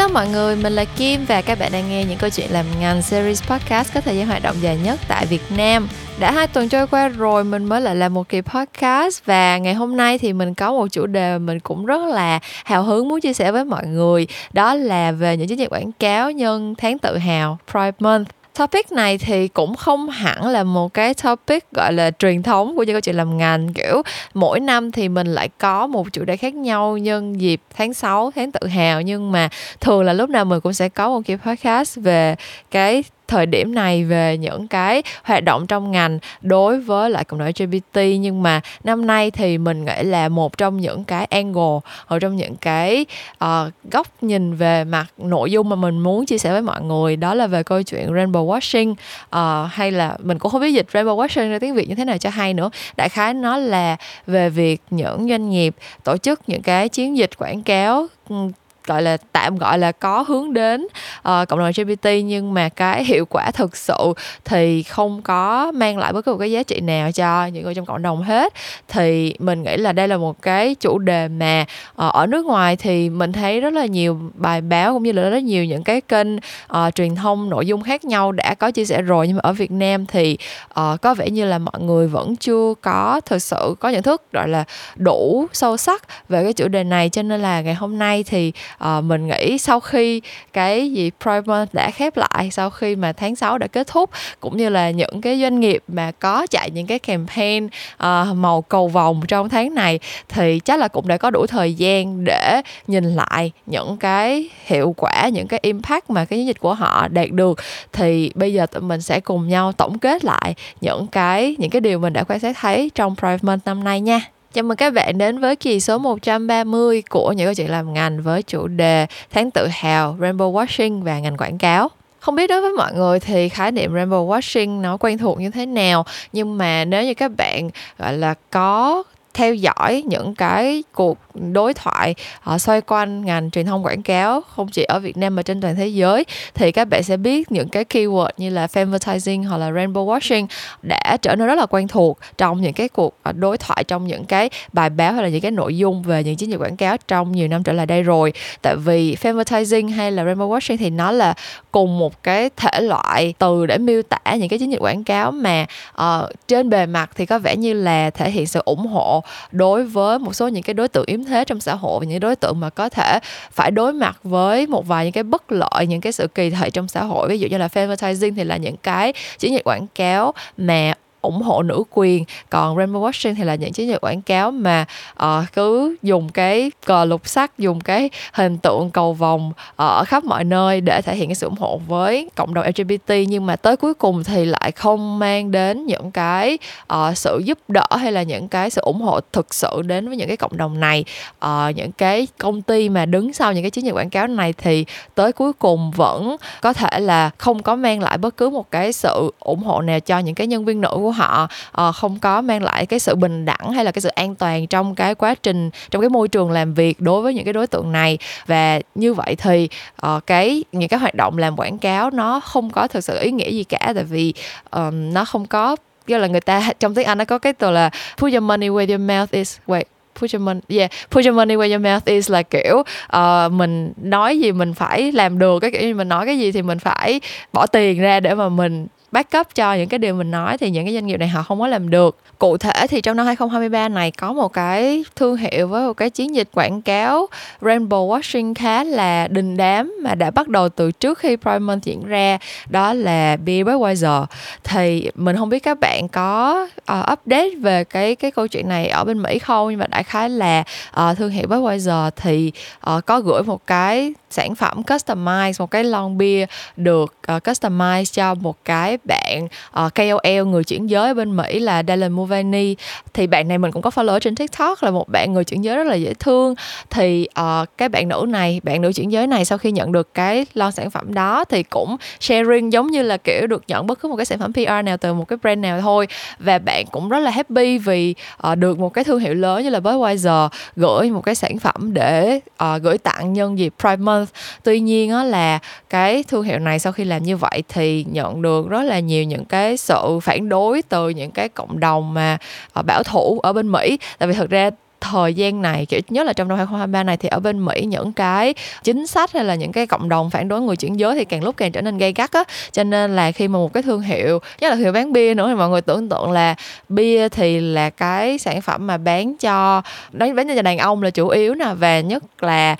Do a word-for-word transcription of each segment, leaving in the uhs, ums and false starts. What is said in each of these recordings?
Hello mọi người, mình là Kim và các bạn đang nghe những câu chuyện làm ngành series podcast có thời gian hoạt động dài nhất tại Việt Nam. Đã hai tuần trôi qua rồi mình mới lại làm một kỳ podcast và ngày hôm nay thì mình có một chủ đề mình cũng rất là hào hứng muốn chia sẻ với mọi người. Đó là về những chiến dịch quảng cáo nhân tháng tự hào Pride Month. Topic này thì cũng không hẳn là một cái topic gọi là truyền thống của những câu chuyện làm ngành, kiểu mỗi năm thì mình lại có một chủ đề khác nhau nhân dịp tháng sáu, tháng tự hào, nhưng mà thường là lúc nào mình cũng sẽ có một cái podcast về cái thời điểm này, về những cái hoạt động trong ngành đối với lại cộng đồng lờ giê bê tê. Nhưng mà năm nay thì mình nghĩ là một trong những cái angle, một trong những cái uh, góc nhìn về mặt nội dung mà mình muốn chia sẻ với mọi người, đó là về câu chuyện rainbow washing, uh, hay là mình cũng không biết dịch rainbow washing ra tiếng Việt như thế nào cho hay nữa. Đại khái nó là về việc những doanh nghiệp tổ chức những cái chiến dịch quảng cáo gọi là tạm gọi là có hướng đến uh, cộng đồng lờ giê bê tê, nhưng mà cái hiệu quả thực sự thì không có mang lại bất cứ một cái giá trị nào cho những người trong cộng đồng hết. Thì mình nghĩ là đây là một cái chủ đề mà uh, ở nước ngoài thì mình thấy rất là nhiều bài báo cũng như là rất nhiều những cái kênh uh, truyền thông nội dung khác nhau đã có chia sẻ rồi, nhưng mà ở Việt Nam thì uh, có vẻ như là mọi người vẫn chưa có thực sự có nhận thức gọi là đủ sâu sắc về cái chủ đề này. Cho nên là ngày hôm nay thì Uh, mình nghĩ sau khi cái dịp Pride Month đã khép lại, sau khi mà tháng sáu đã kết thúc, cũng như là những cái doanh nghiệp mà có chạy những cái campaign uh, màu cầu vồng trong tháng này thì chắc là cũng đã có đủ thời gian để nhìn lại những cái hiệu quả, những cái impact mà cái chiến dịch của họ đạt được. Thì bây giờ tụi mình sẽ cùng nhau tổng kết lại những cái, những cái điều mình đã quan sát thấy trong Pride Month năm nay nha. Chào mừng các bạn đến với kỳ số một trăm ba mươi của những câu chuyện làm ngành với chủ đề tháng tự hào, rainbow washing và ngành quảng cáo. Không biết đối với mọi người thì khái niệm rainbow washing nó quen thuộc như thế nào, nhưng mà nếu như các bạn gọi là có theo dõi những cái cuộc đối thoại uh, xoay quanh ngành truyền thông quảng cáo không chỉ ở Việt Nam mà trên toàn thế giới thì các bạn sẽ biết những cái keyword như là femvertising hoặc là rainbow washing đã trở nên rất là quen thuộc trong những cái cuộc đối thoại, trong những cái bài báo hay là những cái nội dung về những chiến dịch quảng cáo trong nhiều năm trở lại đây rồi. Tại vì femvertising hay là rainbow washing thì nó là cùng một cái thể loại từ để miêu tả những cái chiến dịch quảng cáo mà uh, trên bề mặt thì có vẻ như là thể hiện sự ủng hộ đối với một số những cái đối tượng yếm thế trong xã hội, những đối tượng mà có thể phải đối mặt với một vài những cái bất lợi, những cái sự kỳ thị trong xã hội. Ví dụ như là femvertising thì là những cái chiến dịch quảng cáo mà ủng hộ nữ quyền, còn rainbow washing thì là những chiến dịch quảng cáo mà uh, cứ dùng cái cờ lục sắc, dùng cái hình tượng cầu vồng ở khắp mọi nơi để thể hiện cái sự ủng hộ với cộng đồng lờ giê bê tê, nhưng mà tới cuối cùng thì lại không mang đến những cái uh, sự giúp đỡ hay là những cái sự ủng hộ thực sự đến với những cái cộng đồng này. Uh, những cái công ty mà đứng sau những cái chiến dịch quảng cáo này thì tới cuối cùng vẫn có thể là không có mang lại bất cứ một cái sự ủng hộ nào cho những cái nhân viên nữ của họ, không có mang lại cái sự bình đẳng hay là cái sự an toàn trong cái quá trình, trong cái môi trường làm việc đối với những cái đối tượng này. Và như vậy thì cái những cái hoạt động làm quảng cáo nó không có thực sự ý nghĩa gì cả, tại vì um, nó không có, nghĩa là người ta trong tiếng Anh nó có cái từ là put your money where your mouth is, wait Put your money, yeah, put your money where your mouth is, là kiểu uh, mình nói gì mình phải làm được, cái kiểu như mình nói cái gì thì mình phải bỏ tiền ra để mà mình back up cho những cái điều mình nói, thì những cái doanh nghiệp này họ không có làm được. Cụ thể thì trong năm hai không hai ba này có một cái thương hiệu với một cái chiến dịch quảng cáo rainbow washing khá là đình đám mà đã bắt đầu từ trước khi Pride Month diễn ra, đó là bia Budweiser. Thì mình không biết các bạn có uh, update về cái cái câu chuyện này ở bên Mỹ không, nhưng mà đại khái là uh, thương hiệu Budweiser thì uh, có gửi một cái sản phẩm customize, một cái lon bia được uh, customize cho một cái bạn uh, K O L người chuyển giới bên Mỹ là Dylan Mulvaney. Thì bạn này mình cũng có follow trên TikTok, là một bạn người chuyển giới rất là dễ thương. Thì uh, cái bạn nữ này, bạn nữ chuyển giới này sau khi nhận được cái lon sản phẩm đó thì cũng sharing giống như là kiểu được nhận bất cứ một cái sản phẩm P R nào từ một cái brand nào thôi. Và bạn cũng rất là happy vì uh, được một cái thương hiệu lớn như là Budweiser gửi một cái sản phẩm để uh, gửi tặng nhân dịp Pride Month. Tuy nhiên đó là cái thương hiệu này sau khi làm như vậy thì nhận được rất là nhiều những cái sự phản đối từ những cái cộng đồng mà bảo thủ ở bên Mỹ. Tại vì thực ra thời gian này, kiểu nhất là trong năm hai không hai ba này, thì ở bên Mỹ những cái chính sách hay là những cái cộng đồng phản đối người chuyển giới thì càng lúc càng trở nên gay gắt á. Cho nên là khi mà một cái thương hiệu, nhất là thương hiệu bán bia nữa, thì mọi người tưởng tượng là bia thì là cái sản phẩm mà bán cho nói bán cho đàn ông là chủ yếu nè, và nhất là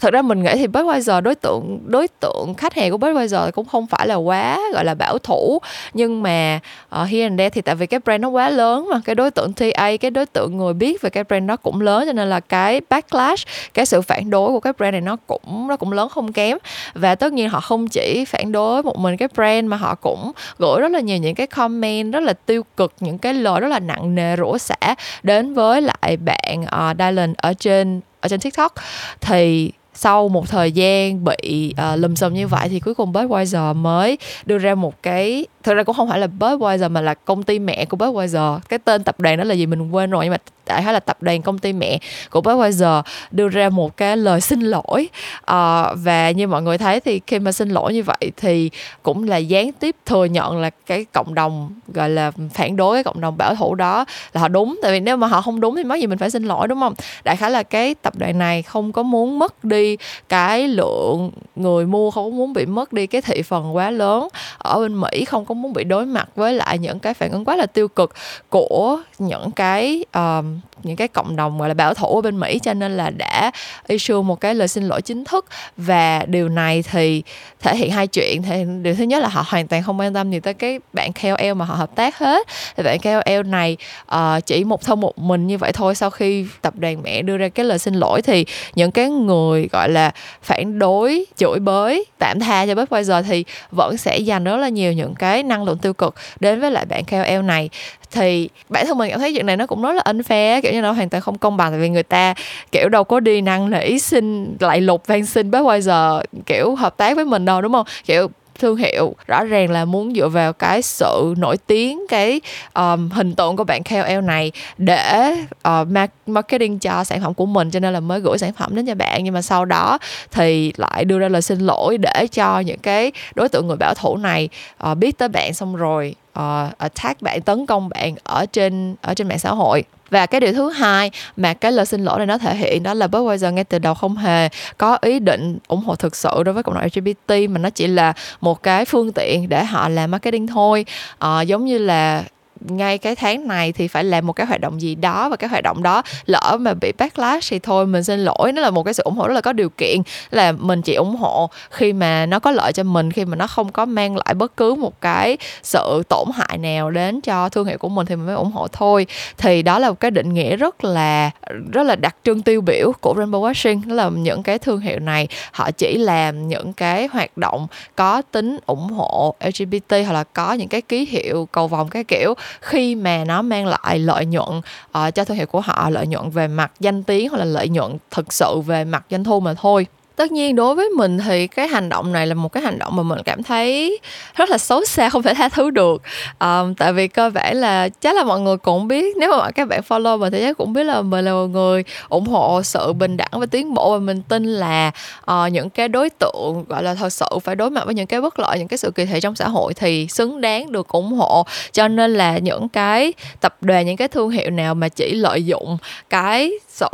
thật ra mình nghĩ thì Budweiser đối tượng đối tượng khách hàng của Budweiser cũng không phải là quá gọi là bảo thủ, nhưng mà uh, here and there thì tại vì cái brand nó quá lớn mà cái đối tượng tê a, cái đối tượng người biết về cái brand đó cũng lớn, cho nên là cái backlash, cái sự phản đối của cái brand này nó cũng nó cũng lớn không kém. Và tất nhiên họ không chỉ phản đối một mình cái brand mà họ cũng gửi rất là nhiều những cái comment rất là tiêu cực, những cái lời rất là nặng nề rủa xả đến với lại bạn uh, Dylan ở trên ở trên TikTok. Thì sau một thời gian bị uh, lùm xùm như vậy thì cuối cùng Budweiser mới đưa ra một cái, thực ra cũng không phải là Budweiser mà là công ty mẹ của Budweiser, cái tên tập đoàn đó là gì mình quên rồi, nhưng mà đại khái là tập đoàn công ty mẹ của Budweiser đưa ra một cái lời xin lỗi. Uh, và như mọi người thấy thì khi mà xin lỗi như vậy thì cũng là gián tiếp thừa nhận là cái cộng đồng gọi là phản đối, cái cộng đồng bảo thủ đó là họ đúng, tại vì nếu mà họ không đúng thì mắc gì mình phải xin lỗi, đúng không? Đại khái là cái tập đoàn này không có muốn mất đi cái lượng người mua, không có muốn bị mất đi cái thị phần quá lớn ở bên Mỹ, không có muốn bị đối mặt với lại những cái phản ứng quá là tiêu cực của những cái uh, những cái cộng đồng gọi là bảo thủ ở bên Mỹ, cho nên là đã issue một cái lời xin lỗi chính thức. Và điều này thì thể hiện hai chuyện. Thì điều thứ nhất là họ hoàn toàn không quan tâm gì tới cái bạn ca o lờ mà họ hợp tác hết, thì bạn ca o lờ này uh, chỉ một thân một mình như vậy thôi. Sau khi tập đoàn mẹ đưa ra cái lời xin lỗi thì những cái người gọi là phản đối, chửi bới, tạm tha cho Budweiser thì vẫn sẽ dành rất là nhiều những cái năng lượng tiêu cực đến với lại bạn ca o lờ này. Thì bản thân mình cảm thấy chuyện này nó cũng rất là unfair, kiểu như nó hoàn toàn không công bằng, tại vì người ta kiểu đâu có đi năng nỉ xin lại lục van xin Budweiser kiểu hợp tác với mình đâu, đúng không? Kiểu thương hiệu rõ ràng là muốn dựa vào cái sự nổi tiếng, cái um, hình tượng của bạn ca o lờ này để uh, marketing cho sản phẩm của mình, cho nên là mới gửi sản phẩm đến cho bạn. Nhưng mà sau đó thì lại đưa ra lời xin lỗi để cho những cái đối tượng người bảo thủ này uh, biết tới bạn, xong rồi uh, attack bạn, tấn công bạn ở trên ở trên mạng xã hội. Và cái điều thứ hai mà cái lời xin lỗi này nó thể hiện đó là Budweiser ngay từ đầu không hề có ý định ủng hộ thực sự đối với cộng đồng lờ giê bê tê, mà nó chỉ là một cái phương tiện để họ làm marketing thôi. À, giống như là ngay cái tháng này thì phải làm một cái hoạt động gì đó, và cái hoạt động đó lỡ mà bị backlash thì thôi mình xin lỗi. Nó là một cái sự ủng hộ rất là có điều kiện, là mình chỉ ủng hộ khi mà nó có lợi cho mình, khi mà nó không có mang lại bất cứ một cái sự tổn hại nào đến cho thương hiệu của mình thì mình mới ủng hộ thôi. Thì đó là một cái định nghĩa rất là rất là đặc trưng tiêu biểu của rainbow washing, đó là những cái thương hiệu này họ chỉ làm những cái hoạt động có tính ủng hộ lờ giê bê tê hoặc là có những cái ký hiệu cầu vòng cái kiểu khi mà nó mang lại lợi nhuận uh, cho thương hiệu của họ, lợi nhuận về mặt danh tiếng hoặc là lợi nhuận thực sự về mặt doanh thu mà thôi. Tất nhiên đối với mình thì cái hành động này là một cái hành động mà mình cảm thấy rất là xấu xa, không thể tha thứ được. À, tại vì cơ bản là chắc là mọi người cũng biết, nếu mà các bạn follow mình thì chắc cũng biết là mình là một người ủng hộ sự bình đẳng và tiến bộ, và mình tin là uh, những cái đối tượng gọi là thật sự phải đối mặt với những cái bất lợi, những cái sự kỳ thị trong xã hội thì xứng đáng được ủng hộ. Cho nên là những cái tập đoàn, những cái thương hiệu nào mà chỉ lợi dụng cái sự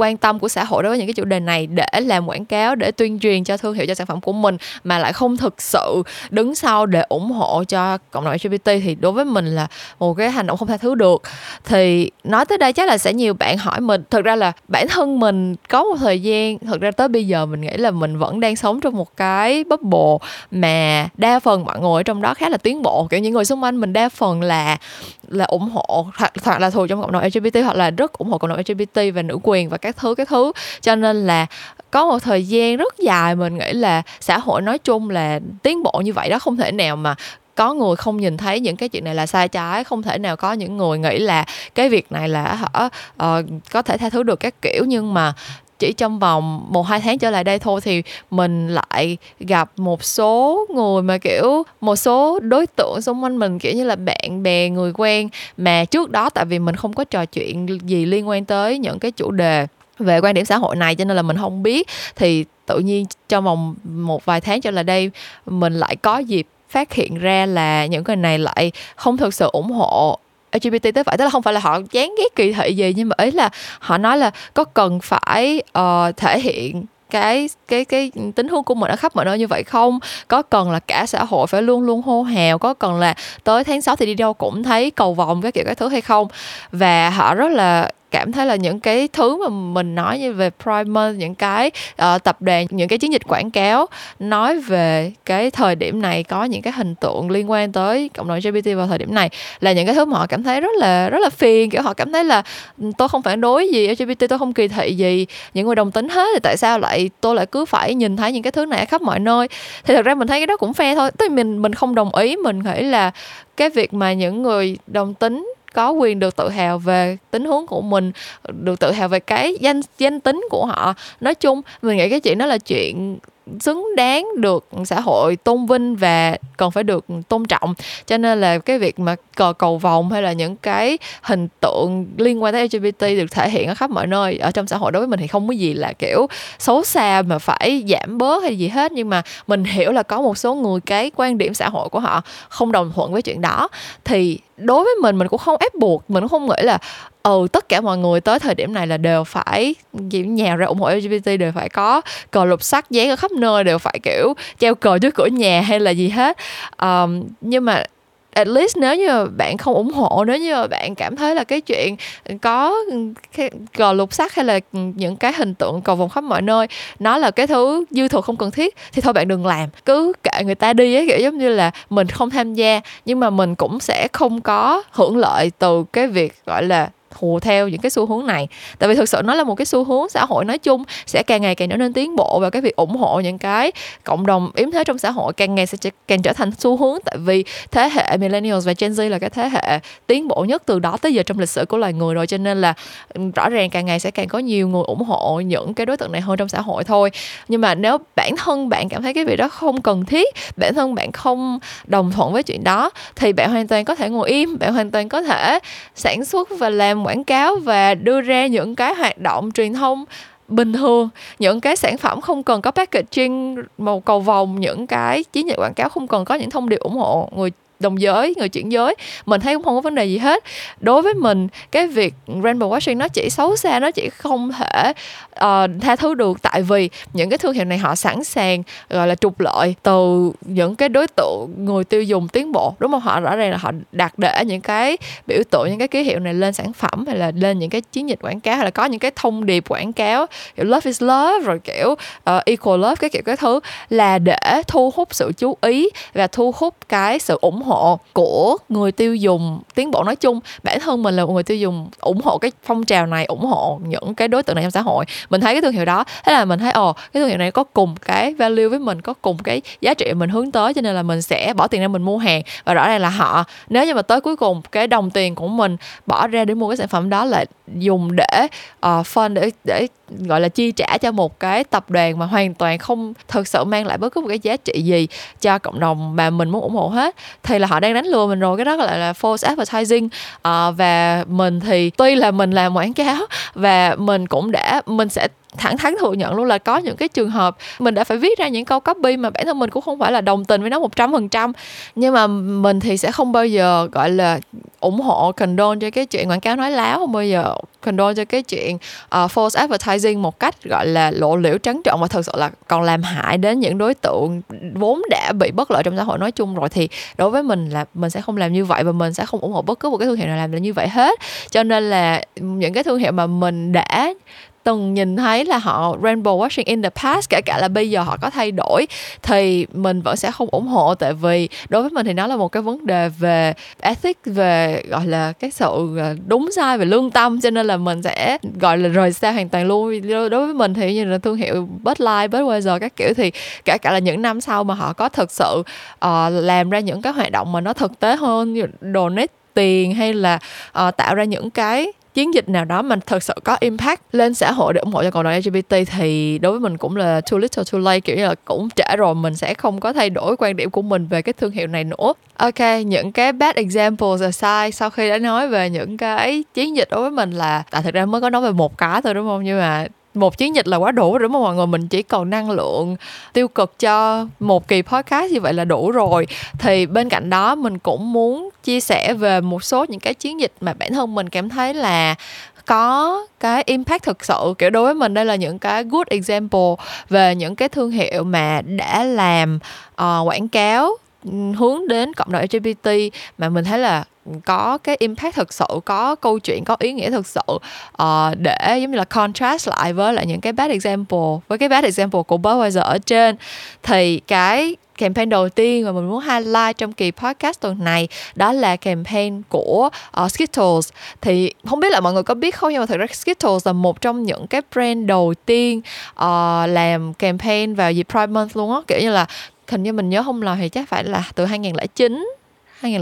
quan tâm của xã hội đối với những cái chủ đề này để làm quảng cáo, để tuyên truyền cho thương hiệu, cho sản phẩm của mình, mà lại không thực sự đứng sau để ủng hộ cho cộng đồng lờ giê bê tê thì đối với mình là một cái hành động không tha thứ được. Thì nói tới đây chắc là sẽ nhiều bạn hỏi mình, thực ra là bản thân mình có một thời gian, thực ra tới bây giờ mình nghĩ là mình vẫn đang sống trong một cái bubble mà đa phần mọi người ở trong đó khá là tiến bộ, kiểu những người xung quanh mình đa phần là là ủng hộ hoặc, hoặc là thuộc trong cộng đồng lờ giê bê tê hoặc là rất ủng hộ cộng đồng lờ giê bê tê và nữ quyền và các thứ các thứ. Cho nên là có một thời gian rất dài mình nghĩ là xã hội nói chung là tiến bộ như vậy đó, không thể nào mà có người không nhìn thấy những cái chuyện này là sai trái, không thể nào có những người nghĩ là cái việc này là hả uh, có thể tha thứ được các kiểu. Nhưng mà chỉ trong vòng một hai tháng trở lại đây thôi thì mình lại gặp một số người mà kiểu một số đối tượng xung quanh mình, kiểu như là bạn bè, người quen mà trước đó tại vì mình không có trò chuyện gì liên quan tới những cái chủ đề về quan điểm xã hội này cho nên là mình không biết, thì tự nhiên trong vòng một vài tháng trở lại đây mình lại có dịp phát hiện ra là những người này lại không thực sự ủng hộ lờ giê bê tê tới vậy. Tức là không phải là họ chán ghét kỳ thị gì, nhưng mà ý là họ nói là có cần phải uh, thể hiện cái cái cái tính hướng của mình ở khắp mọi nơi như vậy không, có cần là cả xã hội phải luôn luôn hô hào, có cần là tới tháng sáu thì đi đâu cũng thấy cầu vồng các kiểu các thứ hay không. Và họ rất là cảm thấy là những cái thứ mà mình nói như về Pride Month, những cái uh, tập đoàn, những cái chiến dịch quảng cáo nói về cái thời điểm này, có những cái hình tượng liên quan tới cộng đồng lờ giê bê tê vào thời điểm này là những cái thứ mà họ cảm thấy rất là rất là phiền. Kiểu họ cảm thấy là tôi không phản đối gì lờ giê bê tê, tôi không kỳ thị gì những người đồng tính hết, thì tại sao lại tôi lại cứ phải nhìn thấy những cái thứ này ở khắp mọi nơi. Thì thật ra mình thấy cái đó cũng fair thôi, tức là mình mình không đồng ý. Mình nghĩ là cái việc mà những người đồng tính có quyền được tự hào về tính hướng của mình, được tự hào về cái danh danh tính của họ. Nói chung, mình nghĩ cái chuyện đó là chuyện xứng đáng được xã hội tôn vinh và còn phải được tôn trọng. Cho nên là cái việc mà cờ cầu vồng hay là những cái hình tượng liên quan tới lờ giê bê tê được thể hiện ở khắp mọi nơi ở trong xã hội, đối với mình thì không có gì là kiểu xấu xa mà phải giảm bớt hay gì hết. Nhưng mà mình hiểu là có một số người cái quan điểm xã hội của họ không đồng thuận với chuyện đó. Thì đối với mình, mình cũng không ép buộc, mình cũng không nghĩ là ừ tất cả mọi người tới thời điểm này là đều phải nhào ra ủng hộ lờ giê bê tê, đều phải có cờ lục sắc dán ở khắp nơi, đều phải kiểu treo cờ trước cửa nhà hay là gì hết. Um, nhưng mà at least nếu như mà bạn không ủng hộ, nếu như mà bạn cảm thấy là cái chuyện có cái cờ lục sắc hay là những cái hình tượng cầu vồng khắp mọi nơi nó là cái thứ dư thừa không cần thiết thì thôi bạn đừng làm, cứ kệ người ta đi ấy, kiểu giống như là mình không tham gia nhưng mà mình cũng sẽ không có hưởng lợi từ cái việc gọi là hù theo những cái xu hướng này. Tại vì thực sự nó là một cái xu hướng xã hội nói chung sẽ càng ngày càng trở nên tiến bộ, và cái việc ủng hộ những cái cộng đồng yếm thế trong xã hội càng ngày sẽ càng trở thành xu hướng. Tại vì thế hệ Millennials và Gen Z là cái thế hệ tiến bộ nhất từ đó tới giờ trong lịch sử của loài người rồi, cho nên là rõ ràng càng ngày sẽ càng có nhiều người ủng hộ những cái đối tượng này hơn trong xã hội thôi. Nhưng mà nếu bản thân bạn cảm thấy cái việc đó không cần thiết, bản thân bạn không đồng thuận với chuyện đó thì bạn hoàn toàn có thể ngồi im, bạn hoàn toàn có thể sản xuất và làm quảng cáo và đưa ra những cái hoạt động truyền thông bình thường, những cái sản phẩm không cần có packaging màu cầu vồng, những cái chiến dịch quảng cáo không cần có những thông điệp ủng hộ người đồng giới, người chuyển giới. Mình thấy cũng không có vấn đề gì hết. Đối với mình, cái việc rainbow washing nó chỉ xấu xa, nó chỉ không thể uh, tha thứ được. Tại vì những cái thương hiệu này họ sẵn sàng gọi là trục lợi từ những cái đối tượng người tiêu dùng tiến bộ, đúng không? Họ rõ ràng là họ đặt để những cái biểu tượng, những cái ký hiệu này lên sản phẩm hay là lên những cái chiến dịch quảng cáo, hay là có những cái thông điệp quảng cáo kiểu love is love, rồi kiểu uh, equal love, cái kiểu cái thứ là để thu hút sự chú ý và thu hút cái sự ủng hộ hộ của người tiêu dùng tiến bộ nói chung. Bản thân mình là một người tiêu dùng ủng hộ cái phong trào này, ủng hộ những cái đối tượng này trong xã hội. Mình thấy cái thương hiệu đó, thế là mình thấy ồ, cái thương hiệu này có cùng cái value với mình, có cùng cái giá trị mình hướng tới, cho nên là mình sẽ bỏ tiền ra mình mua hàng. Và rõ ràng là họ, nếu như mà tới cuối cùng cái đồng tiền của mình bỏ ra để mua cái sản phẩm đó là dùng để uh, fund, để, để gọi là chi trả cho một cái tập đoàn mà hoàn toàn không thực sự mang lại bất cứ một cái giá trị gì cho cộng đồng mà mình muốn ủng hộ hết, thì là họ đang đánh lừa mình rồi. Cái đó gọi là false advertising. À, và mình thì tuy là mình làm quảng cáo và mình cũng đã, mình sẽ thẳng thắn thừa nhận luôn là có những cái trường hợp mình đã phải viết ra những câu copy mà bản thân mình cũng không phải là đồng tình với nó một trăm phần trăm, nhưng mà mình thì sẽ không bao giờ gọi là ủng hộ, condone cho cái chuyện quảng cáo nói láo, không bao giờ condone cho cái chuyện uh, false advertising một cách gọi là lộ liễu, trắng trợn, và thực sự là còn làm hại đến những đối tượng vốn đã bị bất lợi trong xã hội nói chung rồi. Thì đối với mình là mình sẽ không làm như vậy, và mình sẽ không ủng hộ bất cứ một cái thương hiệu nào làm như vậy hết. Cho nên là những cái thương hiệu mà mình đã từng nhìn thấy là họ rainbow washing in the past, kể cả là bây giờ họ có thay đổi, thì mình vẫn sẽ không ủng hộ. Tại vì đối với mình thì nó là một cái vấn đề về ethics, về gọi là cái sự đúng sai, về lương tâm. Cho nên là mình sẽ gọi là rời xa hoàn toàn luôn. Đối với mình thì như là thương hiệu Bud Light, Budweiser các kiểu, thì kể cả là những năm sau mà họ có thực sự uh, làm ra những cái hoạt động mà nó thực tế hơn, như donate tiền hay là uh, tạo ra những cái chiến dịch nào đó mà thật sự có impact lên xã hội để ủng hộ cho cộng đồng lờ giê bê tê, thì đối với mình cũng là too little too late, kiểu như là cũng trễ rồi, mình sẽ không có thay đổi quan điểm của mình về cái thương hiệu này nữa. Ok, những cái bad examples aside, sau khi đã nói về những cái chiến dịch đối với mình là, tại thực ra mới có nói về một cái thôi đúng không, nhưng mà một chiến dịch là quá đủ rồi mà mọi người, mình chỉ còn năng lượng tiêu cực cho một kỳ podcast như vậy là đủ rồi. Thì bên cạnh đó mình cũng muốn chia sẻ về một số những cái chiến dịch mà bản thân mình cảm thấy là có cái impact thực sự, kiểu đối với mình đây là những cái good example về những cái thương hiệu mà đã làm uh, quảng cáo hướng đến cộng đồng lờ giê bê tê mà mình thấy là có cái impact thực sự, có câu chuyện, có ý nghĩa thực sự, uh, để giống như là contrast lại với lại những cái bad example, với cái bad example của Budweiser ở trên. Thì cái campaign đầu tiên mà mình muốn highlight trong kỳ podcast tuần này đó là campaign của uh, Skittles. Thì không biết là mọi người có biết không, nhưng mà thật ra Skittles là một trong những cái brand đầu tiên uh, làm campaign vào dịp Pride Month luôn á. Kiểu như là hình như mình nhớ không lầm thì chắc phải là từ hai nghìn lẻ chín hay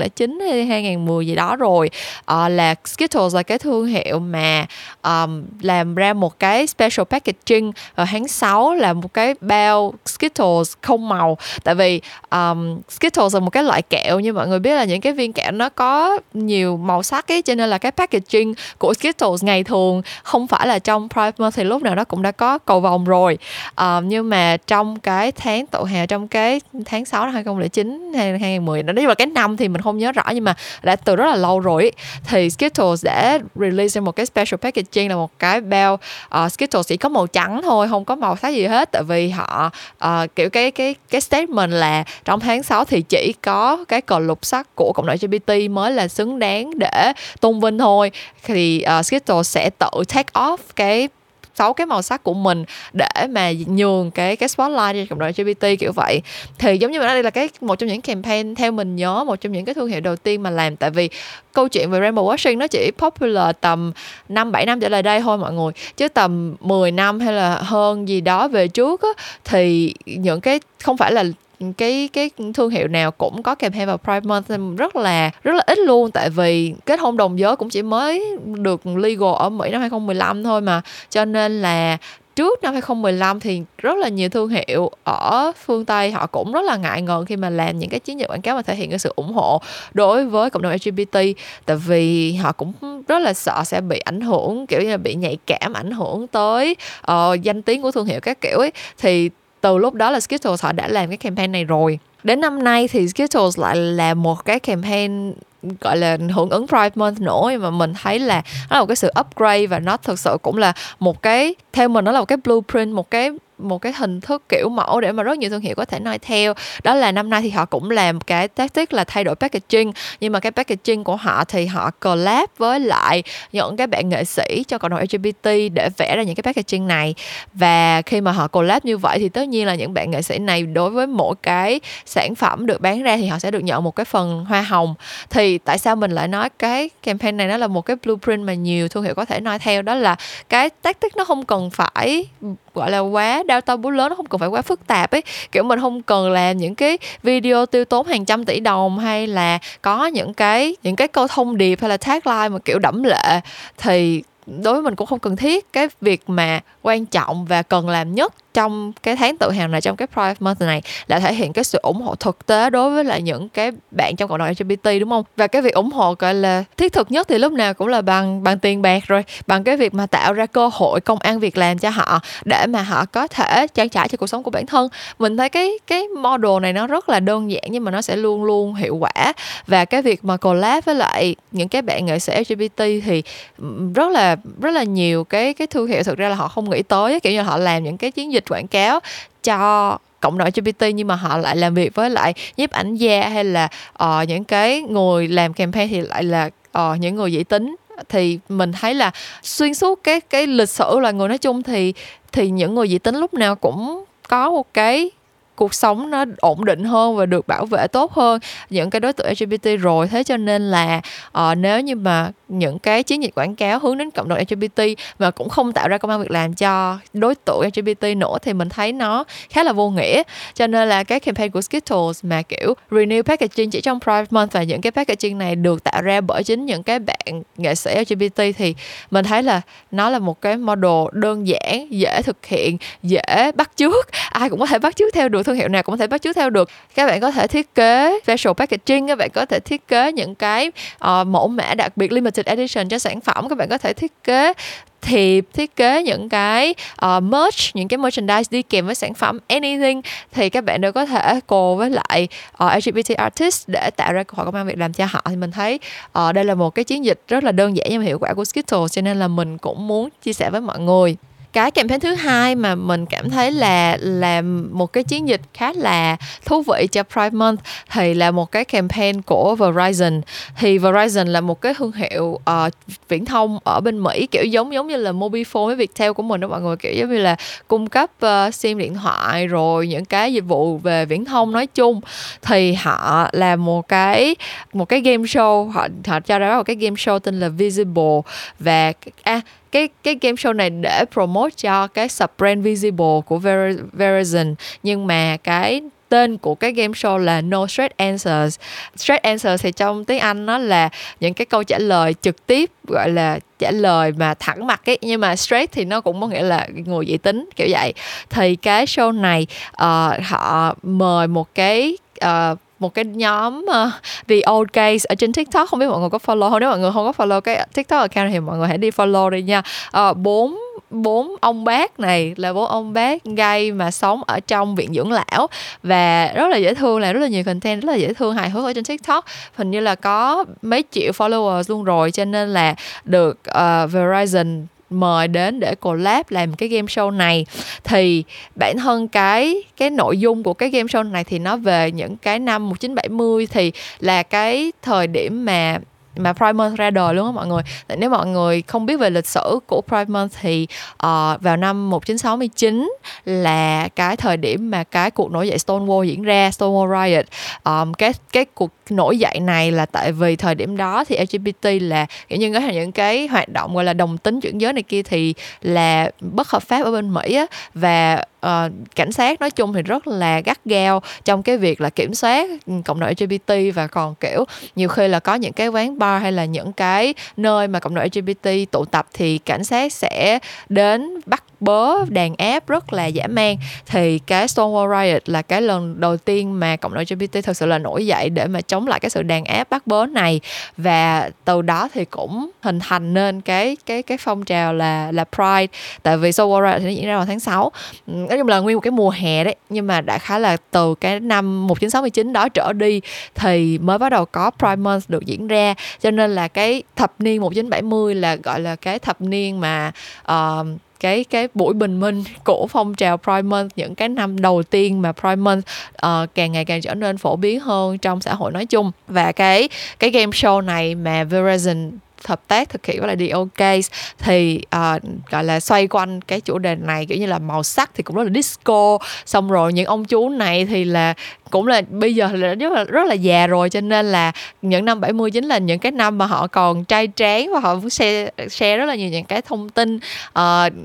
hai nghìn mười gì đó rồi, uh, là Skittles là cái thương hiệu mà um, làm ra một cái special packaging ở tháng sáu là một cái bao Skittles không màu. Tại vì um, Skittles là một cái loại kẹo, như mọi người biết là những cái viên kẹo nó có nhiều màu sắc ấy, cho nên là cái packaging của Skittles ngày thường không phải là trong Pride Month thì lúc nào nó cũng đã có cầu vồng rồi, uh, nhưng mà trong cái tháng tự hào, trong cái tháng sáu năm hai nghìn lẻ chín hay hai nghìn mười, nói chung là cái năm thì mình không nhớ rõ, nhưng mà đã từ rất là lâu rồi ấy, thì Skittles đã release một cái special packaging là một cái bao uh, Skittles chỉ có màu trắng thôi, không có màu sắc gì hết. Tại vì họ uh, kiểu cái cái cái statement là trong tháng sáu thì chỉ có cái cờ lục sắc của cộng đồng lờ giê bê tê mới là xứng đáng để tôn vinh thôi. Thì uh, Skittles sẽ tự take off cái sáu cái màu sắc của mình để mà nhường cái cái spotlight cho cộng đồng lờ giê bê tê kiểu vậy. Thì giống như mình nói, đây là cái một trong những campaign theo mình nhớ, một trong những cái thương hiệu đầu tiên mà làm. Tại vì câu chuyện về rainbow washing nó chỉ popular tầm năm bảy năm trở lại đây thôi mọi người, chứ tầm mười năm hay là hơn gì đó về trước á, thì những cái không phải là cái cái thương hiệu nào cũng có campaign vào Pride Month, rất là rất là ít luôn. Tại vì kết hôn đồng giới cũng chỉ mới được legal ở Mỹ năm hai nghìn mười lăm thôi mà, cho nên là trước năm hai nghìn mười lăm thì rất là nhiều thương hiệu ở phương Tây họ cũng rất là ngại ngần khi mà làm những cái chiến dịch quảng cáo mà thể hiện cái sự ủng hộ đối với cộng đồng lờ giê bê tê, tại vì họ cũng rất là sợ sẽ bị ảnh hưởng, kiểu như là bị nhạy cảm, ảnh hưởng tới uh, danh tiếng của thương hiệu các kiểu ấy. Thì từ lúc đó là Skittles họ đã làm cái campaign này rồi. Đến năm nay thì Skittles lại là một cái campaign gọi là hưởng ứng Pride Month nữa, nhưng mà mình thấy là nó là một cái sự upgrade, và nó thực sự cũng là một cái, theo mình nó là một cái blueprint, một cái một cái hình thức kiểu mẫu để mà rất nhiều thương hiệu có thể noi theo. Đó là năm nay thì họ cũng làm cái tactic là thay đổi packaging, nhưng mà cái packaging của họ thì họ collab với lại những cái bạn nghệ sĩ cho cộng đồng lờ giê bê tê để vẽ ra những cái packaging này. Và khi mà họ collab như vậy thì tất nhiên là những bạn nghệ sĩ này đối với mỗi cái sản phẩm được bán ra thì họ sẽ được nhận một cái phần hoa hồng. Thì tại sao mình lại nói cái campaign này nó là một cái blueprint mà nhiều thương hiệu có thể noi theo, đó là cái tactic nó không cần phải gọi là quá đao to búa lớn, nó không cần phải quá phức tạp ấy. Kiểu mình không cần làm những cái video tiêu tốn hàng trăm tỷ đồng, hay là có những cái những cái câu thông điệp hay là tagline mà kiểu đẫm lệ, thì đối với mình cũng không cần thiết. Cái việc mà quan trọng và cần làm nhất trong cái tháng tự hào này, trong cái Pride Month này, là thể hiện cái sự ủng hộ thực tế đối với lại những cái bạn trong cộng đồng lờ giê bê tê, đúng không? Và cái việc ủng hộ gọi là thiết thực nhất thì lúc nào cũng là bằng bằng tiền bạc rồi, bằng cái việc mà tạo ra cơ hội công ăn việc làm cho họ để mà họ có thể trang trải cho cuộc sống của bản thân. Mình thấy cái cái model này nó rất là đơn giản nhưng mà nó sẽ luôn luôn hiệu quả. Và cái việc mà collab với lại những cái bạn nghệ sĩ lờ giê bê tê thì rất là rất là nhiều cái cái thương hiệu thực ra là họ không nghĩ tới, kiểu như họ làm những cái chiến dịch quảng cáo cho cộng đồng lờ giê bê tê nhưng mà họ lại làm việc với lại nhiếp ảnh gia hay là uh, những cái người làm campaign thì lại là uh, những người dị tính. Thì mình thấy là xuyên suốt cái cái lịch sử loài người nói chung thì thì những người dị tính lúc nào cũng có một cái cuộc sống nó ổn định hơn và được bảo vệ tốt hơn những cái đối tượng lờ giê bê tê rồi. Thế cho nên là uh, nếu như mà những cái chiến dịch quảng cáo hướng đến cộng đồng lờ giê bê tê mà cũng không tạo ra công ăn việc làm cho đối tượng lờ giê bê tê nữa thì mình thấy nó khá là vô nghĩa. Cho nên là cái campaign của Skittles mà kiểu renew packaging chỉ trong Pride Month và những cái packaging này được tạo ra bởi chính những cái bạn nghệ sĩ lờ giê bê tê thì mình thấy là nó là một cái model đơn giản, dễ thực hiện, dễ bắt chước, ai cũng có thể bắt chước theo được, thương hiệu nào cũng có thể bắt chước theo được. Các bạn có thể thiết kế special packaging, các bạn có thể thiết kế những cái uh, mẫu mã đặc biệt, limited limited edition cho sản phẩm, các bạn có thể thiết kế thiệp, thiết kế những cái uh, merch, những cái merchandise đi kèm với sản phẩm, anything, thì các bạn đều có thể call với lại uh, lờ giê bê tê artist để tạo ra cơ hội công an việc làm cho họ. Thì mình thấy uh, đây là một cái chiến dịch rất là đơn giản nhưng mà hiệu quả của Skittles, cho nên là mình cũng muốn chia sẻ với mọi người. Cái campaign thứ hai mà mình cảm thấy là làm một cái chiến dịch khá là thú vị cho Pride Month thì là một cái campaign của Verizon. Thì Verizon là một cái thương hiệu uh, viễn thông ở bên Mỹ, kiểu giống giống như là Mobifone với Viettel của mình đó mọi người, kiểu giống như là cung cấp uh, sim điện thoại rồi những cái dịch vụ về viễn thông nói chung. Thì họ làm một cái một cái game show, họ họ cho ra một cái game show tên là Visible, và à, Cái, cái game show này để promote cho cái sub-brand Visible của Ver- Verizon. Nhưng mà cái tên của cái game show là No Straight Answers. Straight Answers thì trong tiếng Anh nó là những cái câu trả lời trực tiếp, gọi là trả lời mà thẳng mặt ấy, nhưng mà straight thì nó cũng có nghĩa là người dị tính kiểu vậy. Thì cái show này uh, họ mời một cái... Uh, một cái nhóm uh, The Old Gays ở trên TikTok, không biết mọi người có follow không. Nếu mọi người không có follow cái TikTok account thì mọi người hãy đi follow đi nha. uh, bốn bốn ông bác này là bốn ông bác gay mà sống ở trong viện dưỡng lão, và rất là dễ thương, là rất là nhiều content rất là dễ thương hài hước ở trên TikTok, hình như là có mấy triệu followers luôn rồi, cho nên là được uh, Verizon mời đến để collab làm cái game show này. Thì bản thân cái cái nội dung của cái game show này thì nó về những cái năm một chín bảy mươi, thì là cái thời điểm mà mà Pride Month ra đời luôn á mọi người. Nếu mọi người không biết về lịch sử của Pride Month thì uh, vào năm một chín sáu chín là cái thời điểm mà cái cuộc nổi dậy Stonewall diễn ra, Stonewall Riot. Um, cái cái cuộc nổi dậy này là tại vì thời điểm đó thì lờ giê bê tê là kiểu như là những cái hoạt động gọi là đồng tính chuyển giới này kia thì là bất hợp pháp ở bên Mỹ á, và Uh, cảnh sát nói chung thì rất là gắt gao trong cái việc là kiểm soát cộng đồng lờ giê bê tê, và còn kiểu nhiều khi là có những cái quán bar hay là những cái nơi mà cộng đồng lờ giê bê tê tụ tập thì cảnh sát sẽ đến bắt bớ, đàn áp rất là dã man. Thì cái Stonewall Riot là cái lần đầu tiên mà cộng đồng lờ giê bê tê thực sự là nổi dậy để mà chống lại cái sự đàn áp bắt bớ này, và từ đó thì cũng hình thành nên cái cái cái phong trào là là Pride. Tại vì Stonewall Riot thì nó diễn ra vào tháng sáu, nói chung là nguyên một cái mùa hè đấy, nhưng mà đại khái là từ cái năm một chín sáu chín đó trở đi thì mới bắt đầu có Pride Month được diễn ra, cho nên là cái thập niên một chín bảy mươi là gọi là cái thập niên mà uh, cái cái buổi bình minh của phong trào Pride Month, những cái năm đầu tiên mà Pride Month uh, càng ngày càng trở nên phổ biến hơn trong xã hội nói chung. Và cái cái game show này mà Verizon hợp tác thực hiện với lại The Old Gays thì uh, gọi là xoay quanh cái chủ đề này, kiểu như là màu sắc thì cũng rất là disco, xong rồi những ông chú này thì là cũng là bây giờ là rất là rất là già rồi, cho nên là những năm bảy mươi chính là những cái năm mà họ còn trai tráng, và họ cũng share, share rất là nhiều những cái thông tin, uh,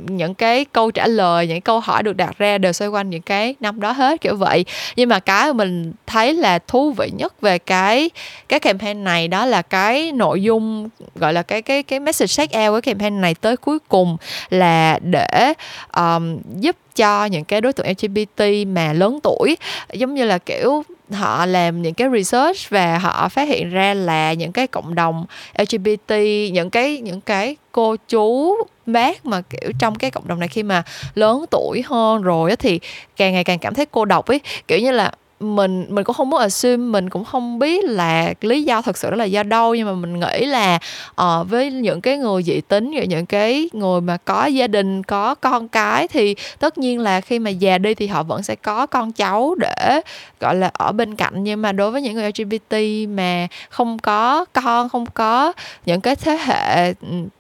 những cái câu trả lời, những câu hỏi được đặt ra đều xoay quanh những cái năm đó hết kiểu vậy. Nhưng mà cái mình thấy là thú vị nhất về cái cái campaign này đó là cái nội dung, gọi là cái cái cái message take out của campaign này tới cuối cùng là để um, giúp cho những cái đối tượng lờ giê bê tê mà lớn tuổi, giống như là kiểu họ làm những cái research và họ phát hiện ra là những cái cộng đồng lờ giê bê tê, những cái những cái cô chú bác mà kiểu trong cái cộng đồng này khi mà lớn tuổi hơn rồi thì càng ngày càng cảm thấy cô độc ấy, kiểu như là mình mình cũng không muốn assume, mình cũng không biết là lý do thật sự đó là do đâu, nhưng mà mình nghĩ là uh, với những cái người dị tính, những cái người mà có gia đình, có con cái, thì tất nhiên là khi mà già đi thì họ vẫn sẽ có con cháu để gọi là ở bên cạnh. Nhưng mà đối với những người lờ giê bê tê mà không có con, không có những cái thế hệ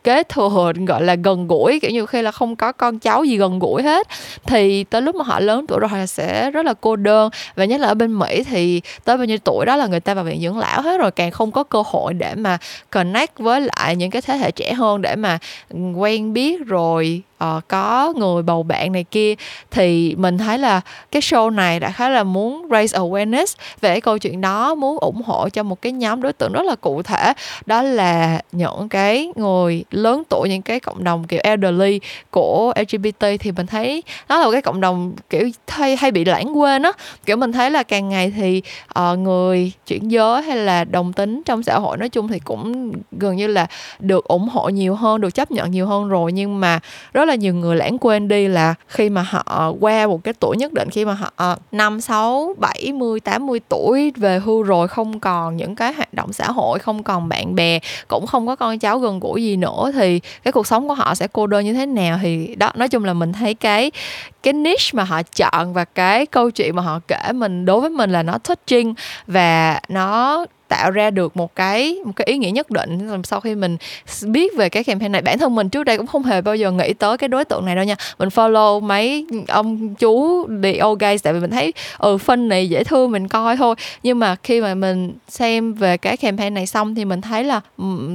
kế thừa gọi là gần gũi, kiểu như khi là không có con cháu gì gần gũi hết, thì tới lúc mà họ lớn tuổi rồi họ sẽ rất là cô đơn. Và nhất là ở bên Mỹ thì tới bao nhiêu tuổi đó là người ta vào viện dưỡng lão hết rồi, càng không có cơ hội để mà connect với lại những cái thế hệ trẻ hơn, để mà quen biết rồi uh, có người bầu bạn này kia, thì mình thấy là cái show này đã khá là muốn raise awareness về câu chuyện đó, muốn ủng hộ cho một cái nhóm đối tượng rất là cụ thể, đó là những cái người lớn tuổi, những cái cộng đồng kiểu elderly của lờ giê bê tê. Thì mình thấy nó là một cái cộng đồng kiểu hay, hay bị lãng quên á, kiểu mình thấy là càng ngày thì uh, người chuyển giới hay là đồng tính trong xã hội nói chung thì cũng gần như là được ủng hộ nhiều hơn, được chấp nhận nhiều hơn rồi, nhưng mà rất là nhiều người lãng quên đi là khi mà họ qua một cái tuổi nhất định, khi mà họ năm, sáu, bảy mươi, tám mươi tuổi về hưu rồi, không còn những cái hoạt động xã hội, không còn bạn bè, cũng không có con cháu gần gũi gì nữa, thì cái cuộc sống của họ sẽ cô đơn như thế nào. Thì đó, nói chung là mình thấy cái cái niche mà họ chọn và cái câu chuyện mà họ kể mình, đối với mình là nó touching và nó tạo ra được một cái một cái ý nghĩa nhất định. Sau khi mình biết về cái campaign này, bản thân mình trước đây cũng không hề bao giờ nghĩ tới cái đối tượng này đâu nha. Mình follow mấy ông chú The Old Gays tại vì mình thấy ừ phân này dễ thương, mình coi thôi. Nhưng mà khi mà mình xem về cái campaign này xong thì mình thấy là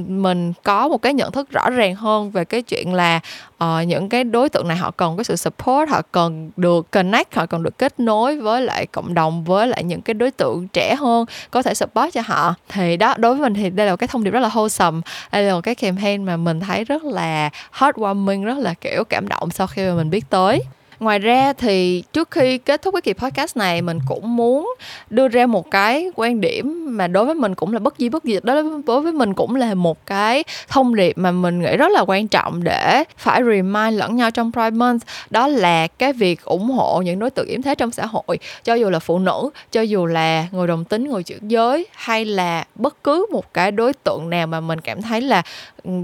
mình có một cái nhận thức rõ ràng hơn về cái chuyện là uh, những cái đối tượng này họ cần cái sự support, họ cần được connect, họ cần được kết nối với lại cộng đồng, với lại những cái đối tượng trẻ hơn, có thể support cho họ. Thì đó, đối với mình thì đây là một cái thông điệp rất là wholesome. Đây là một cái campaign mà mình thấy rất là heartwarming, rất là kiểu cảm động sau khi mà mình biết tới. Ngoài ra thì trước khi kết thúc cái kỳ podcast này, mình cũng muốn đưa ra một cái quan điểm mà đối với mình cũng là bất di bất dịch, đó đối với mình cũng là một cái thông điệp mà mình nghĩ rất là quan trọng để phải remind lẫn nhau trong Pride Month, đó là cái việc ủng hộ những đối tượng yếm thế trong xã hội, cho dù là phụ nữ, cho dù là người đồng tính, người chuyển giới, hay là bất cứ một cái đối tượng nào mà mình cảm thấy là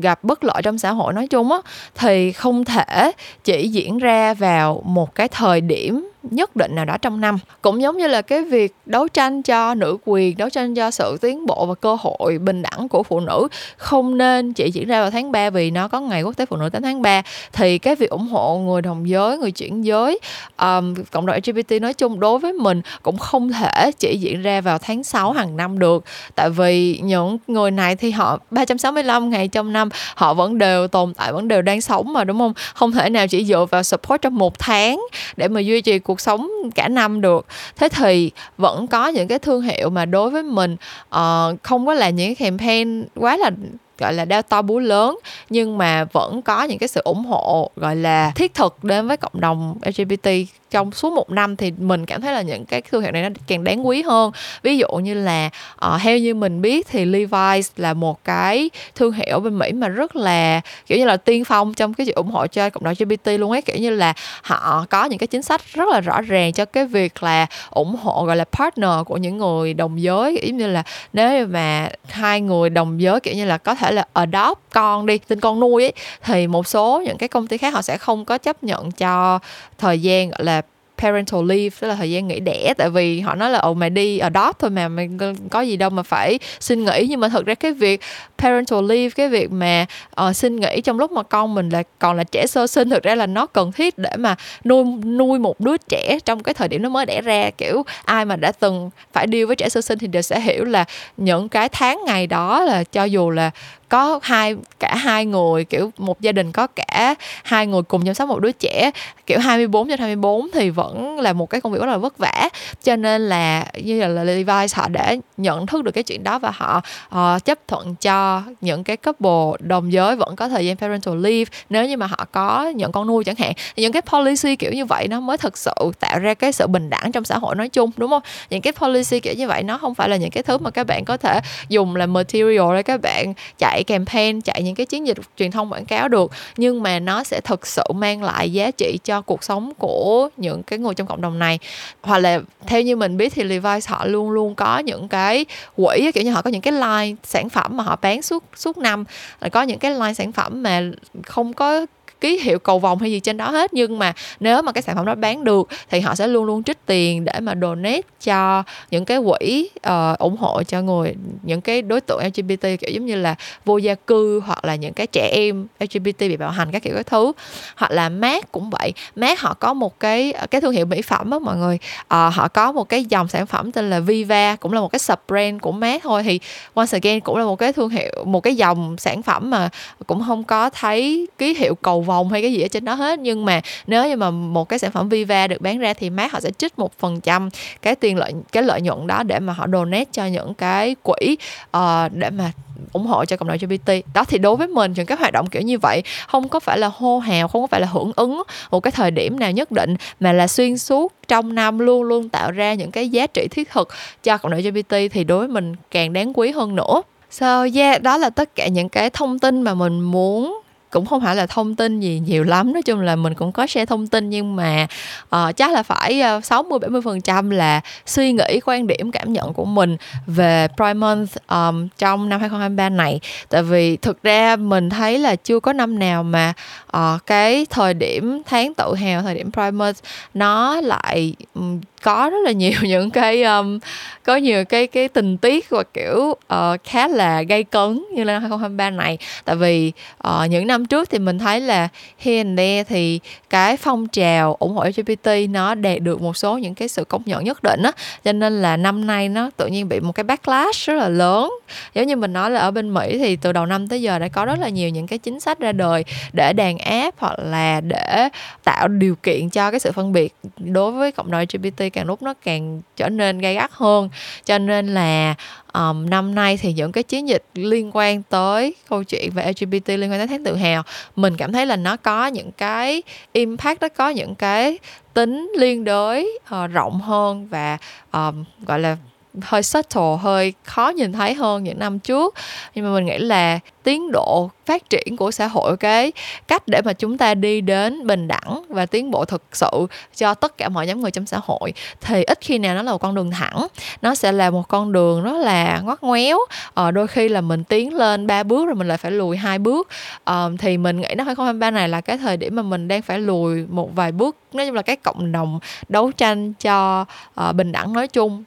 gặp bất lợi trong xã hội nói chung á, thì không thể chỉ diễn ra vào một cái thời điểm nhất định nào đó trong năm. Cũng giống như là cái việc đấu tranh cho nữ quyền, đấu tranh cho sự tiến bộ và cơ hội bình đẳng của phụ nữ không nên chỉ diễn ra vào tháng ba vì nó có ngày quốc tế phụ nữ tám tháng ba. Thì cái việc ủng hộ người đồng giới, người chuyển giới, um, cộng đồng lờ giê bê tê nói chung đối với mình cũng không thể chỉ diễn ra vào tháng sáu hàng năm được. Tại vì những người này thì họ ba trăm sáu mươi lăm ngày trong năm họ vẫn đều tồn tại, vẫn đều đang sống mà, đúng không? Không thể nào chỉ dựa vào support trong một tháng để mà duy trì cuộc cuộc sống cả năm được. Thế thì vẫn có những cái thương hiệu mà đối với mình uh, không có là những cái campaign quá là gọi là đao to búa lớn, nhưng mà vẫn có những cái sự ủng hộ gọi là thiết thực đến với cộng đồng lờ giê bê tê trong suốt một năm, thì mình cảm thấy là những cái thương hiệu này nó càng đáng quý hơn. Ví dụ như là uh, theo như mình biết thì Levi's là một cái thương hiệu bên Mỹ mà rất là kiểu như là tiên phong trong cái chuyện ủng hộ cho cộng đồng lờ giê bê tê luôn ấy, kiểu như là họ có những cái chính sách rất là rõ ràng cho cái việc là ủng hộ gọi là partner của những người đồng giới, giống như là nếu mà hai người đồng giới kiểu như là có thể là adopt con đi, sinh con nuôi ấy, thì một số những cái công ty khác họ sẽ không có chấp nhận cho thời gian gọi là parental leave, tức là thời gian nghỉ đẻ, tại vì họ nói là ồ mày đi adopt thôi mà, mày có gì đâu mà phải xin nghỉ. Nhưng mà thực ra cái việc parental leave, cái việc mà uh, xin nghỉ trong lúc mà con mình là còn là trẻ sơ sinh, thực ra là nó cần thiết để mà nuôi nuôi một đứa trẻ trong cái thời điểm nó mới đẻ ra. Kiểu ai mà đã từng phải deal với trẻ sơ sinh thì đều sẽ hiểu là những cái tháng ngày đó là cho dù là có hai cả hai người, kiểu một gia đình có cả hai người cùng chăm sóc một đứa trẻ kiểu hai mươi bốn trên hai mươi bốn thì vẫn là một cái công việc rất là vất vả. Cho nên là như là, là Levi's họ đã nhận thức được cái chuyện đó và họ uh, chấp thuận cho những cái couple đồng giới vẫn có thời gian parental leave nếu như mà họ có nhận con nuôi chẳng hạn. Những cái policy kiểu như vậy nó mới thực sự tạo ra cái sự bình đẳng trong xã hội nói chung, đúng không? Những cái policy kiểu như vậy nó không phải là những cái thứ mà các bạn có thể dùng là material để các bạn chạy campaign, chạy những cái chiến dịch truyền thông quảng cáo được, nhưng mà nó sẽ thực sự mang lại giá trị cho cuộc sống của những cái người trong cộng đồng này. Hoặc là theo như mình biết thì Levi's họ luôn luôn có những cái quỹ, kiểu như họ có những cái line sản phẩm mà họ bán suốt suốt năm, có những cái line sản phẩm mà không có ký hiệu cầu vòng hay gì trên đó hết, nhưng mà nếu mà cái sản phẩm đó bán được thì họ sẽ luôn luôn trích tiền để mà donate cho những cái quỹ uh, ủng hộ cho người những cái đối tượng lờ giê bê tê, kiểu giống như là vô gia cư hoặc là những cái trẻ em lờ giê bê tê bị bạo hành các kiểu các thứ. Hoặc là MAC cũng vậy. MAC họ có một cái cái thương hiệu mỹ phẩm á mọi người, uh, họ có một cái dòng sản phẩm tên là Viva, cũng là một cái sub brand của MAC thôi. Thì once again cũng là một cái thương hiệu, một cái dòng sản phẩm mà cũng không có thấy ký hiệu cầu vòng vòng hay cái gì ở trên đó hết. Nhưng mà nếu như mà một cái sản phẩm Viva được bán ra thì mát họ sẽ trích một phần trăm cái tiền lợi, cái lợi nhuận đó để mà họ donate cho những cái quỹ uh, để mà ủng hộ cho cộng đồng lờ giê bê tê. Đó thì đối với mình những cái hoạt động kiểu như vậy không có phải là hô hào, không có phải là hưởng ứng một cái thời điểm nào nhất định, mà là xuyên suốt trong năm luôn luôn tạo ra những cái giá trị thiết thực cho cộng đồng lờ giê bê tê thì đối với mình càng đáng quý hơn nữa. So yeah, đó là tất cả những cái thông tin mà mình muốn, cũng không phải là thông tin gì nhiều lắm. Nói chung là mình cũng có share thông tin, nhưng mà uh, chắc là phải sáu mươi đến bảy mươi phần trăm là suy nghĩ, quan điểm, cảm nhận của mình về Pride Month um, trong năm hai không hai ba này. Tại vì thực ra mình thấy là chưa có năm nào mà uh, cái thời điểm tháng tự hào, thời điểm Pride Month nó lại um, có rất là nhiều những cái um, có nhiều cái cái tình tiết và kiểu uh, khá là gay cấn như là hai không hai ba này. Tại vì uh, những năm trước thì mình thấy là here and there thì cái phong trào ủng hộ lờ giê bê tê nó đạt được một số những cái sự công nhận nhất định á, cho nên là năm nay nó tự nhiên bị một cái backlash rất là lớn. Giống như mình nói là ở bên Mỹ thì từ đầu năm tới giờ đã có rất là nhiều những cái chính sách ra đời để đàn áp hoặc là để tạo điều kiện cho cái sự phân biệt đối với cộng đồng lờ giê bê tê càng lúc nó càng trở nên gay gắt hơn. Cho nên là um, năm nay thì những cái chiến dịch liên quan tới câu chuyện về lờ giê bê tê, liên quan tới tháng tự hào, mình cảm thấy là nó có những cái impact, nó có những cái tính liên đới uh, rộng hơn và um, gọi là hơi subtle, hơi khó nhìn thấy hơn những năm trước. Nhưng mà mình nghĩ là tiến độ phát triển của xã hội, cái cách để mà chúng ta đi đến bình đẳng và tiến bộ thực sự cho tất cả mọi nhóm người trong xã hội thì ít khi nào nó là một con đường thẳng. Nó sẽ là một con đường rất là ngoắt ngoéo. Ờ, đôi khi là mình tiến lên ba bước rồi mình lại phải lùi hai bước. Ờ, thì mình nghĩ năm hai không hai ba này là cái thời điểm mà mình đang phải lùi một vài bước. Nói chung là cái cộng đồng đấu tranh cho uh, bình đẳng nói chung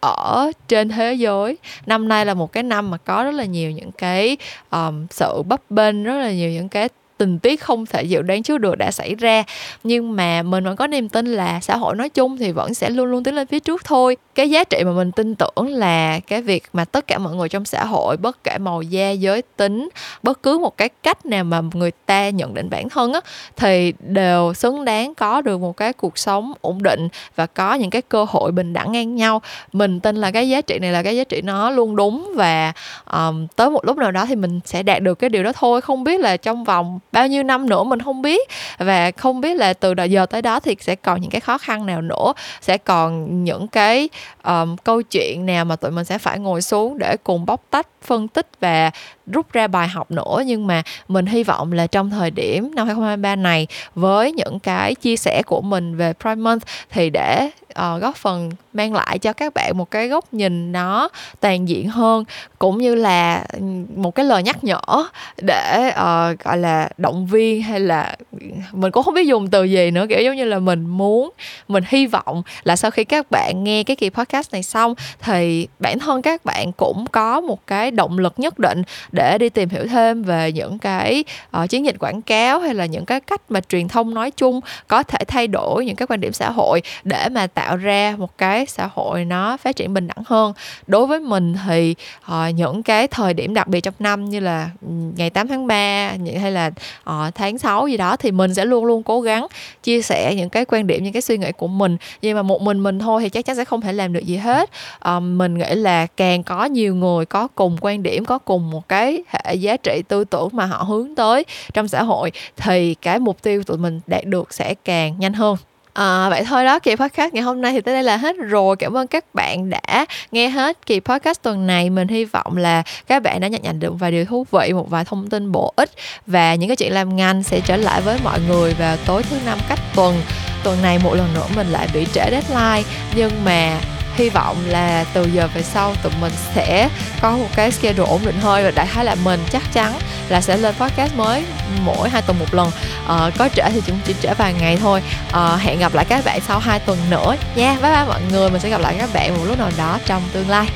ở trên thế giới, năm nay là một cái năm mà có rất là nhiều những cái um, sự bấp bênh, rất là nhiều những cái tình tiết không thể dự đoán trước được đã xảy ra. Nhưng mà mình vẫn có niềm tin là xã hội nói chung thì vẫn sẽ luôn luôn tiến lên phía trước thôi. Cái giá trị mà mình tin tưởng là cái việc mà tất cả mọi người trong xã hội, bất kể màu da, giới tính, bất cứ một cái cách nào mà người ta nhận định bản thân á, thì đều xứng đáng có được một cái cuộc sống ổn định và có những cái cơ hội bình đẳng ngang nhau. Mình tin là cái giá trị này là cái giá trị nó luôn đúng, và um, tới một lúc nào đó thì mình sẽ đạt được cái điều đó thôi. Không biết là trong vòng bao nhiêu năm nữa mình không biết, và không biết là từ đó giờ tới đó thì sẽ còn những cái khó khăn nào nữa, sẽ còn những cái um, câu chuyện nào mà tụi mình sẽ phải ngồi xuống để cùng bóc tách, phân tích và rút ra bài học nữa. Nhưng mà mình hy vọng là trong thời điểm năm hai không hai ba này, với những cái chia sẻ của mình về Pride Month thì để uh, góp phần mang lại cho các bạn một cái góc nhìn nó toàn diện hơn, cũng như là một cái lời nhắc nhở để uh, gọi là động viên, hay là mình cũng không biết dùng từ gì nữa, kiểu giống như là mình muốn, mình hy vọng là sau khi các bạn nghe cái kỳ podcast này xong thì bản thân các bạn cũng có một cái động lực nhất định để đi tìm hiểu thêm về những cái uh, chiến dịch quảng cáo, hay là những cái cách mà truyền thông nói chung có thể thay đổi những cái quan điểm xã hội để mà tạo ra một cái xã hội nó phát triển bình đẳng hơn. Đối với mình thì uh, những cái thời điểm đặc biệt trong năm như là ngày tám tháng ba hay là uh, tháng sáu gì đó thì mình sẽ luôn luôn cố gắng chia sẻ những cái quan điểm, những cái suy nghĩ của mình. Nhưng mà một mình mình thôi thì chắc chắn sẽ không thể làm được gì hết. Uh, mình nghĩ là càng có nhiều người có cùng quan điểm, có cùng một cái hệ giá trị tư tưởng mà họ hướng tới trong xã hội thì cái mục tiêu tụi mình đạt được sẽ càng nhanh hơn. À, vậy thôi đó, kỳ podcast ngày hôm nay thì tới đây là hết rồi. Cảm ơn các bạn đã nghe hết kỳ podcast tuần này. Mình hy vọng là các bạn đã nhận nhận được vài điều thú vị, một vài thông tin bổ ích, và những cái chuyện làm ngành sẽ trở lại với mọi người vào tối thứ năm cách tuần. Tuần này một lần nữa mình lại bị trễ deadline, nhưng mà hy vọng là từ giờ về sau tụi mình sẽ có một cái schedule ổn định hơn, và đại khái là mình chắc chắn là sẽ lên podcast mới mỗi hai tuần một lần. Ờ, có trễ thì chúng chỉ trễ vài ngày thôi. Ờ, hẹn gặp lại các bạn sau hai tuần nữa nha. Yeah, bye bye mọi người, mình sẽ gặp lại các bạn một lúc nào đó trong tương lai.